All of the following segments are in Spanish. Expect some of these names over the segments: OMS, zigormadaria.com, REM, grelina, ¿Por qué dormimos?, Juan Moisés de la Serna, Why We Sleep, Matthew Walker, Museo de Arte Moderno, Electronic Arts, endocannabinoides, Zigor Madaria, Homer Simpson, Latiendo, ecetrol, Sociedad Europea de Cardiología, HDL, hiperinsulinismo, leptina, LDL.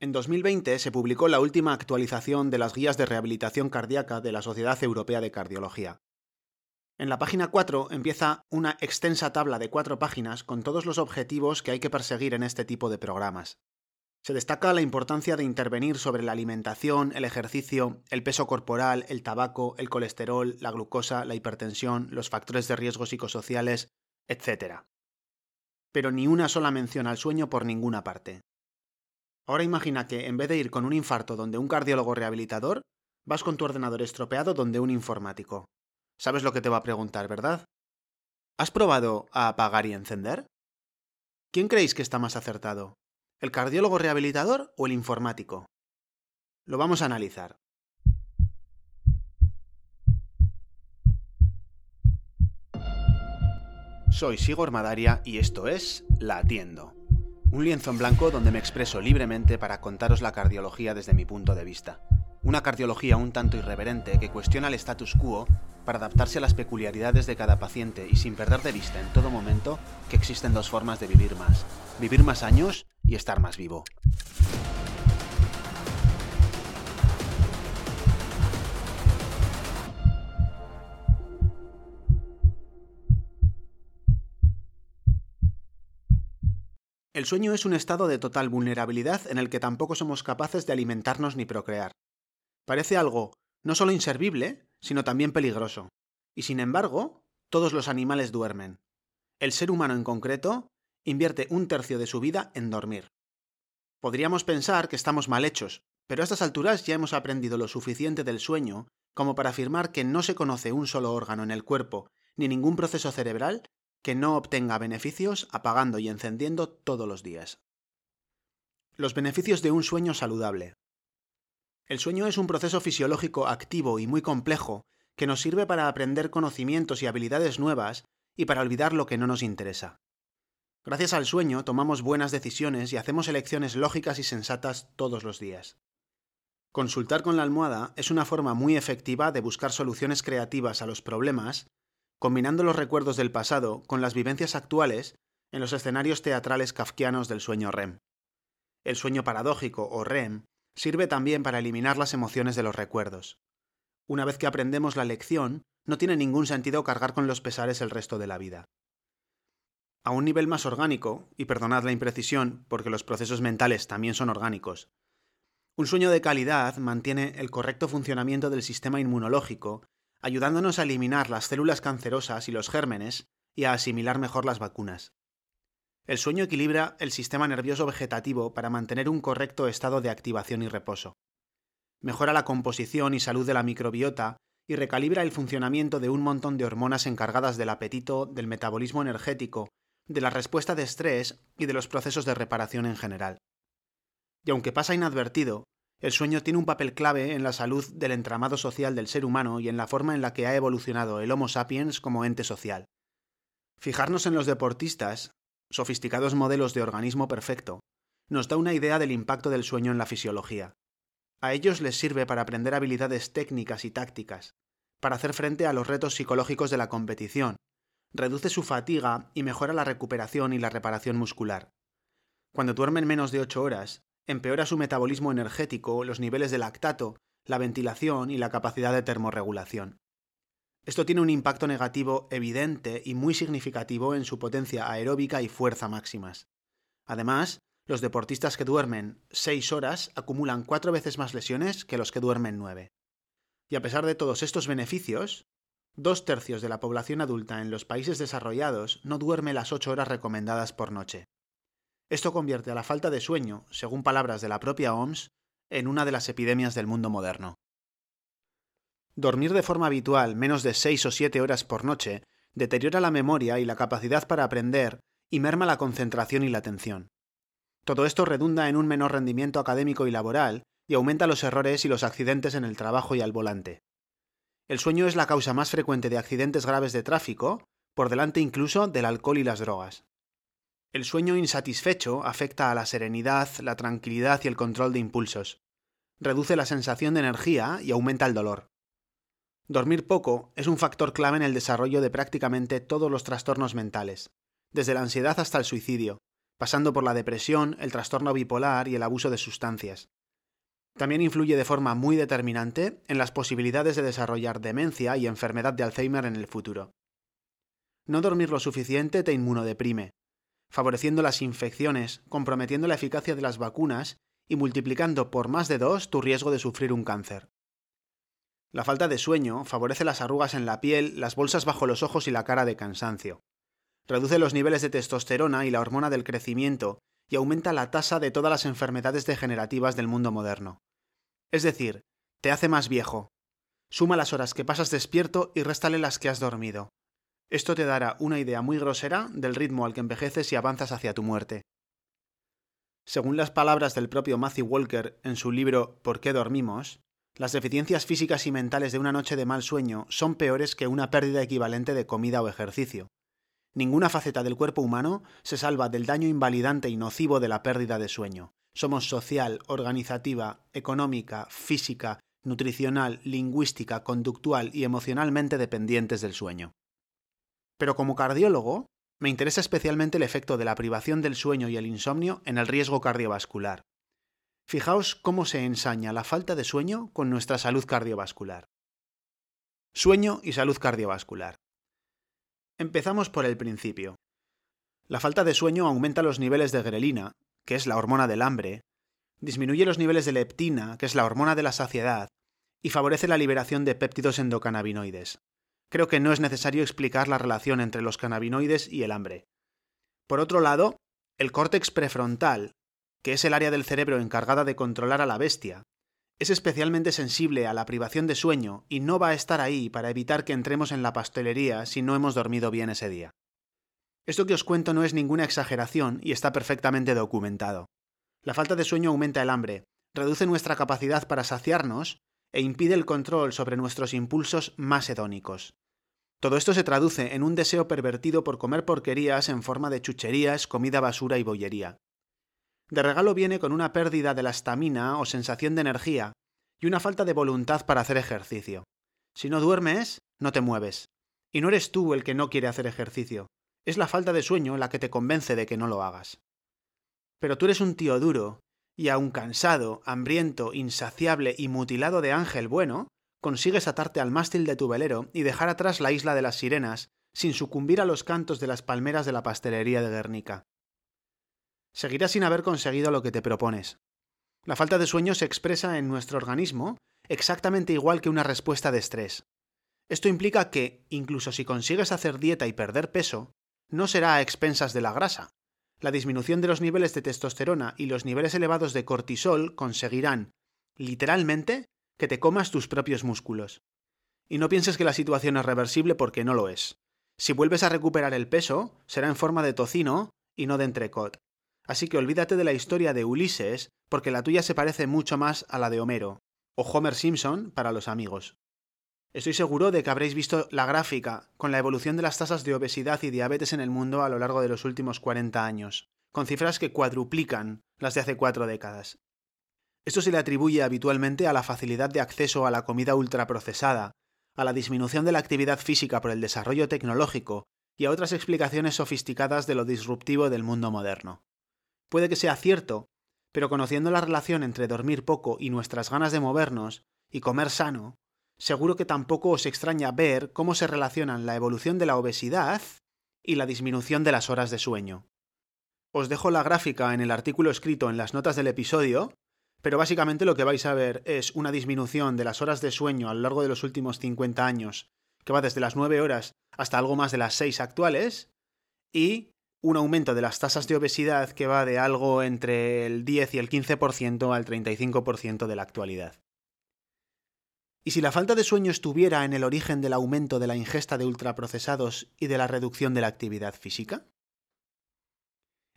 En 2020 se publicó la última actualización de las guías de rehabilitación cardíaca de la Sociedad Europea de Cardiología. En la página 4 empieza una extensa tabla de 4 páginas con todos los objetivos que hay que perseguir en este tipo de programas. Se destaca la importancia de intervenir sobre la alimentación, el ejercicio, el peso corporal, el tabaco, el colesterol, la glucosa, la hipertensión, los factores de riesgo psicosociales, etc. Pero ni una sola mención al sueño por ninguna parte. Ahora imagina que, en vez de ir con un infarto donde un cardiólogo rehabilitador, vas con tu ordenador estropeado donde un informático. Sabes lo que te va a preguntar, ¿verdad? ¿Has probado a apagar y encender? ¿Quién creéis que está más acertado? ¿El cardiólogo rehabilitador o el informático? Lo vamos a analizar. Soy Zigor Madaria y esto es Latiendo, un lienzo en blanco donde me expreso libremente para contaros la cardiología desde mi punto de vista. Una cardiología un tanto irreverente que cuestiona el status quo para adaptarse a las peculiaridades de cada paciente y sin perder de vista en todo momento que existen dos formas de vivir más años y estar más vivo. El sueño es un estado de total vulnerabilidad en el que tampoco somos capaces de alimentarnos ni procrear. Parece algo no solo inservible, sino también peligroso. Y sin embargo, todos los animales duermen. El ser humano en concreto invierte 1/3 de su vida en dormir. Podríamos pensar que estamos mal hechos, pero a estas alturas ya hemos aprendido lo suficiente del sueño como para afirmar que no se conoce un solo órgano en el cuerpo, ni ningún proceso cerebral, que no obtenga beneficios apagando y encendiendo todos los días. Los beneficios de un sueño saludable. El sueño es un proceso fisiológico activo y muy complejo que nos sirve para aprender conocimientos y habilidades nuevas y para olvidar lo que no nos interesa. Gracias al sueño tomamos buenas decisiones y hacemos elecciones lógicas y sensatas todos los días. Consultar con la almohada es una forma muy efectiva de buscar soluciones creativas a los problemas, combinando los recuerdos del pasado con las vivencias actuales en los escenarios teatrales kafkianos del sueño REM. El sueño paradójico, o REM, sirve también para eliminar las emociones de los recuerdos. Una vez que aprendemos la lección, no tiene ningún sentido cargar con los pesares el resto de la vida. A un nivel más orgánico, y perdonad la imprecisión porque los procesos mentales también son orgánicos, un sueño de calidad mantiene el correcto funcionamiento del sistema inmunológico, ayudándonos a eliminar las células cancerosas y los gérmenes y a asimilar mejor las vacunas. El sueño equilibra el sistema nervioso vegetativo para mantener un correcto estado de activación y reposo. Mejora la composición y salud de la microbiota y recalibra el funcionamiento de un montón de hormonas encargadas del apetito, del metabolismo energético, de la respuesta de estrés y de los procesos de reparación en general. Y aunque pasa inadvertido, el sueño tiene un papel clave en la salud del entramado social del ser humano y en la forma en la que ha evolucionado el Homo sapiens como ente social. Fijarnos en los deportistas, sofisticados modelos de organismo perfecto, nos da una idea del impacto del sueño en la fisiología. A ellos les sirve para aprender habilidades técnicas y tácticas, para hacer frente a los retos psicológicos de la competición, reduce su fatiga y mejora la recuperación y la reparación muscular. Cuando duermen menos de 8 horas, empeora su metabolismo energético, los niveles de lactato, la ventilación y la capacidad de termorregulación. Esto tiene un impacto negativo evidente y muy significativo en su potencia aeróbica y fuerza máximas. Además, los deportistas que duermen 6 horas acumulan 4 veces más lesiones que los que duermen 9. Y a pesar de todos estos beneficios, 2/3 de la población adulta en los países desarrollados no duerme las 8 horas recomendadas por noche. Esto convierte a la falta de sueño, según palabras de la propia OMS, en una de las epidemias del mundo moderno. Dormir de forma habitual menos de 6 o 7 horas por noche deteriora la memoria y la capacidad para aprender y merma la concentración y la atención. Todo esto redunda en un menor rendimiento académico y laboral y aumenta los errores y los accidentes en el trabajo y al volante. El sueño es la causa más frecuente de accidentes graves de tráfico, por delante incluso del alcohol y las drogas. El sueño insatisfecho afecta a la serenidad, la tranquilidad y el control de impulsos. Reduce la sensación de energía y aumenta el dolor. Dormir poco es un factor clave en el desarrollo de prácticamente todos los trastornos mentales, desde la ansiedad hasta el suicidio, pasando por la depresión, el trastorno bipolar y el abuso de sustancias. También influye de forma muy determinante en las posibilidades de desarrollar demencia y enfermedad de Alzheimer en el futuro. No dormir lo suficiente te inmunodeprime, favoreciendo las infecciones, comprometiendo la eficacia de las vacunas y multiplicando por más de 2 tu riesgo de sufrir un cáncer. La falta de sueño favorece las arrugas en la piel, las bolsas bajo los ojos y la cara de cansancio. Reduce los niveles de testosterona y la hormona del crecimiento y aumenta la tasa de todas las enfermedades degenerativas del mundo moderno. Es decir, te hace más viejo. Suma las horas que pasas despierto y réstale las que has dormido. Esto te dará una idea muy grosera del ritmo al que envejeces y avanzas hacia tu muerte. Según las palabras del propio Matthew Walker en su libro ¿Por qué dormimos?, las deficiencias físicas y mentales de una noche de mal sueño son peores que una pérdida equivalente de comida o ejercicio. Ninguna faceta del cuerpo humano se salva del daño invalidante y nocivo de la pérdida de sueño. Somos social, organizativa, económica, física, nutricional, lingüística, conductual y emocionalmente dependientes del sueño. Pero como cardiólogo, me interesa especialmente el efecto de la privación del sueño y el insomnio en el riesgo cardiovascular. Fijaos cómo se ensaña la falta de sueño con nuestra salud cardiovascular. Sueño y salud cardiovascular. Empezamos por el principio. La falta de sueño aumenta los niveles de grelina, que es la hormona del hambre, disminuye los niveles de leptina, que es la hormona de la saciedad, y favorece la liberación de péptidos endocannabinoides. Creo que no es necesario explicar la relación entre los cannabinoides y el hambre. Por otro lado, el córtex prefrontal, que es el área del cerebro encargada de controlar a la bestia, es especialmente sensible a la privación de sueño y no va a estar ahí para evitar que entremos en la pastelería si no hemos dormido bien ese día. Esto que os cuento no es ninguna exageración y está perfectamente documentado. La falta de sueño aumenta el hambre, reduce nuestra capacidad para saciarnos e impide el control sobre nuestros impulsos más hedónicos. Todo esto se traduce en un deseo pervertido por comer porquerías en forma de chucherías, comida basura y bollería. De regalo viene con una pérdida de la estamina o sensación de energía y una falta de voluntad para hacer ejercicio. Si no duermes, no te mueves. Y no eres tú el que no quiere hacer ejercicio. Es la falta de sueño la que te convence de que no lo hagas. Pero tú eres un tío duro, y aun cansado, hambriento, insaciable y mutilado de ángel bueno, consigues atarte al mástil de tu velero y dejar atrás la isla de las sirenas sin sucumbir a los cantos de las palmeras de la pastelería de Guernica. Seguirás sin haber conseguido lo que te propones. La falta de sueño se expresa en nuestro organismo exactamente igual que una respuesta de estrés. Esto implica que, incluso si consigues hacer dieta y perder peso, no será a expensas de la grasa. La disminución de los niveles de testosterona y los niveles elevados de cortisol conseguirán, literalmente, que te comas tus propios músculos. Y no pienses que la situación es reversible porque no lo es. Si vuelves a recuperar el peso, será en forma de tocino y no de entrecot. Así que olvídate de la historia de Ulises, porque la tuya se parece mucho más a la de Homero, o Homer Simpson para los amigos. Estoy seguro de que habréis visto la gráfica con la evolución de las tasas de obesidad y diabetes en el mundo a lo largo de los últimos 40 años, con cifras que cuadruplican las de hace 4 décadas. Esto se le atribuye habitualmente a la facilidad de acceso a la comida ultraprocesada, a la disminución de la actividad física por el desarrollo tecnológico y a otras explicaciones sofisticadas de lo disruptivo del mundo moderno. Puede que sea cierto, pero conociendo la relación entre dormir poco y nuestras ganas de movernos y comer sano, seguro que tampoco os extraña ver cómo se relacionan la evolución de la obesidad y la disminución de las horas de sueño. Os dejo la gráfica en el artículo escrito en las notas del episodio, pero básicamente lo que vais a ver es una disminución de las horas de sueño a lo largo de los últimos 50 años, que va desde las 9 horas hasta algo más de las 6 actuales, y un aumento de las tasas de obesidad que va de algo entre el 10 y el 15% al 35% de la actualidad. Y si la falta de sueño estuviera en el origen del aumento de la ingesta de ultraprocesados y de la reducción de la actividad física,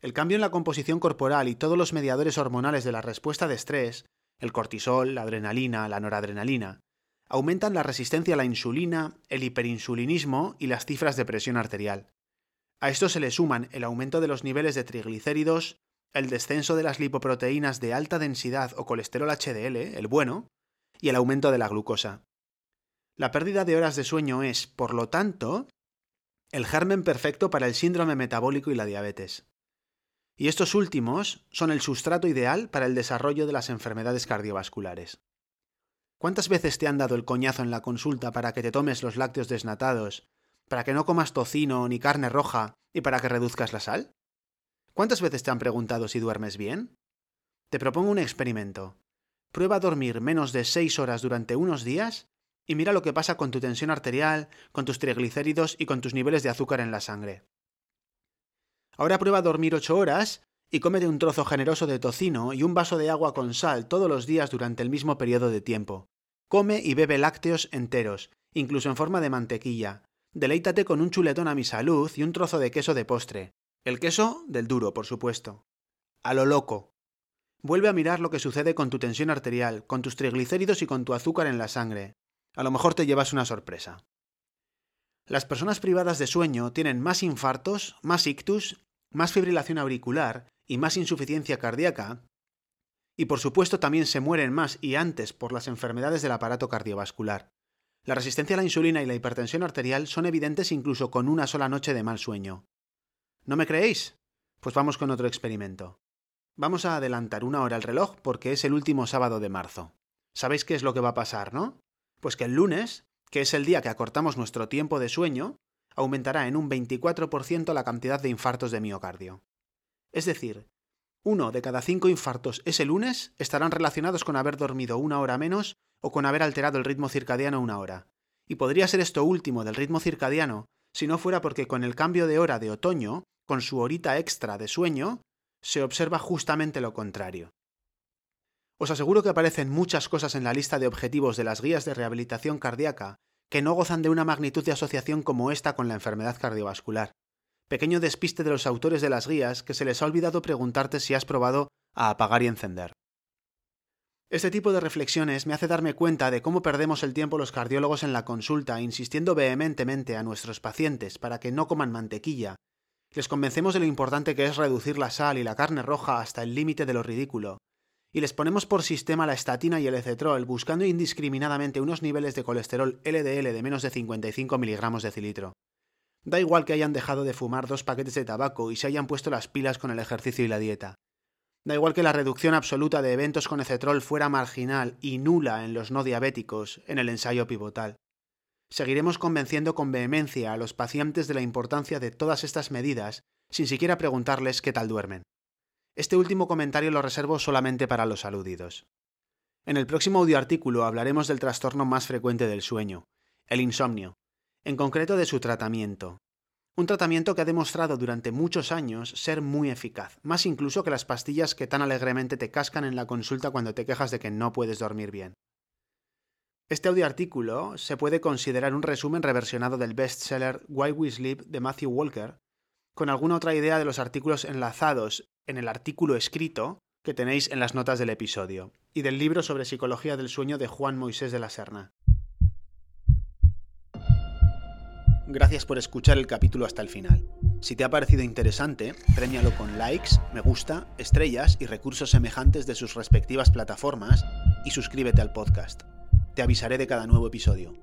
el cambio en la composición corporal y todos los mediadores hormonales de la respuesta de estrés, el cortisol, la adrenalina, la noradrenalina, aumentan la resistencia a la insulina, el hiperinsulinismo y las cifras de presión arterial. A esto se le suman el aumento de los niveles de triglicéridos, el descenso de las lipoproteínas de alta densidad o colesterol HDL, el bueno, y el aumento de la glucosa. La pérdida de horas de sueño es, por lo tanto, el germen perfecto para el síndrome metabólico y la diabetes. y estos últimos son el sustrato ideal para el desarrollo de las enfermedades cardiovasculares. ¿Cuántas veces te han dado el coñazo en la consulta para que te tomes los lácteos desnatados, para que no comas tocino ni carne roja y para que reduzcas la sal? ¿Cuántas veces te han preguntado si duermes bien? Te propongo un experimento. Prueba a dormir menos de 6 horas durante unos días y mira lo que pasa con tu tensión arterial, con tus triglicéridos y con tus niveles de azúcar en la sangre. Ahora prueba a dormir 8 horas y cómete un trozo generoso de tocino y un vaso de agua con sal todos los días durante el mismo periodo de tiempo. Come y bebe lácteos enteros, incluso en forma de mantequilla. Deleítate con un chuletón a mi salud y un trozo de queso de postre. El queso del duro, por supuesto. A lo loco. Vuelve a mirar lo que sucede con tu tensión arterial, con tus triglicéridos y con tu azúcar en la sangre. A lo mejor te llevas una sorpresa. Las personas privadas de sueño tienen más infartos, más ictus, más fibrilación auricular y más insuficiencia cardíaca, y por supuesto también se mueren más y antes por las enfermedades del aparato cardiovascular. La resistencia a la insulina y la hipertensión arterial son evidentes incluso con una sola noche de mal sueño. ¿No me creéis? Pues vamos con otro experimento. Vamos a adelantar una hora el reloj porque es el último sábado de marzo. ¿Sabéis qué es lo que va a pasar, no? Pues que el lunes, que es el día que acortamos nuestro tiempo de sueño, aumentará en un 24% la cantidad de infartos de miocardio. Es decir, 1 de cada 5 infartos ese lunes estarán relacionados con haber dormido una hora menos o con haber alterado el ritmo circadiano una hora. Y podría ser esto último del ritmo circadiano si no fuera porque con el cambio de hora de otoño, con su horita extra de sueño, se observa justamente lo contrario. Os aseguro que aparecen muchas cosas en la lista de objetivos de las guías de rehabilitación cardíaca que no gozan de una magnitud de asociación como esta con la enfermedad cardiovascular. Pequeño despiste de los autores de las guías que se les ha olvidado preguntarte si has probado a apagar y encender. Este tipo de reflexiones me hace darme cuenta de cómo perdemos el tiempo los cardiólogos en la consulta insistiendo vehementemente a nuestros pacientes para que no coman mantequilla. Les convencemos de lo importante que es reducir la sal y la carne roja hasta el límite de lo ridículo. Y les ponemos por sistema la estatina y el ecetrol, buscando indiscriminadamente unos niveles de colesterol LDL de menos de 55 miligramos de cilitro. Da igual que hayan dejado de fumar 2 paquetes de tabaco y se hayan puesto las pilas con el ejercicio y la dieta. Da igual que la reducción absoluta de eventos con ecetrol fuera marginal y nula en los no diabéticos en el ensayo pivotal. Seguiremos convenciendo con vehemencia a los pacientes de la importancia de todas estas medidas, sin siquiera preguntarles qué tal duermen. Este último comentario lo reservo solamente para los aludidos. En el próximo audioartículo hablaremos del trastorno más frecuente del sueño, el insomnio, en concreto de su tratamiento. Un tratamiento que ha demostrado durante muchos años ser muy eficaz, más incluso que las pastillas que tan alegremente te cascan en la consulta cuando te quejas de que no puedes dormir bien. Este audioartículo se puede considerar un resumen reversionado del bestseller Why We Sleep de Matthew Walker, con alguna otra idea de los artículos enlazados en el artículo escrito que tenéis en las notas del episodio, y del libro sobre psicología del sueño de Juan Moisés de la Serna. Gracias por escuchar el capítulo hasta el final. Si te ha parecido interesante, premialo con likes, me gusta, estrellas y recursos semejantes de sus respectivas plataformas y suscríbete al podcast. Te avisaré de cada nuevo episodio.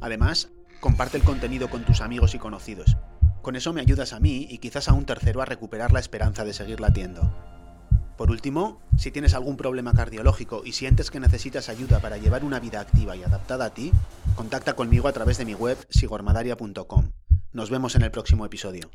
Además, comparte el contenido con tus amigos y conocidos. Con eso me ayudas a mí y quizás a un tercero a recuperar la esperanza de seguir latiendo. Por último, si tienes algún problema cardiológico y sientes que necesitas ayuda para llevar una vida activa y adaptada a ti, contacta conmigo a través de mi web zigormadaria.com. Nos vemos en el próximo episodio.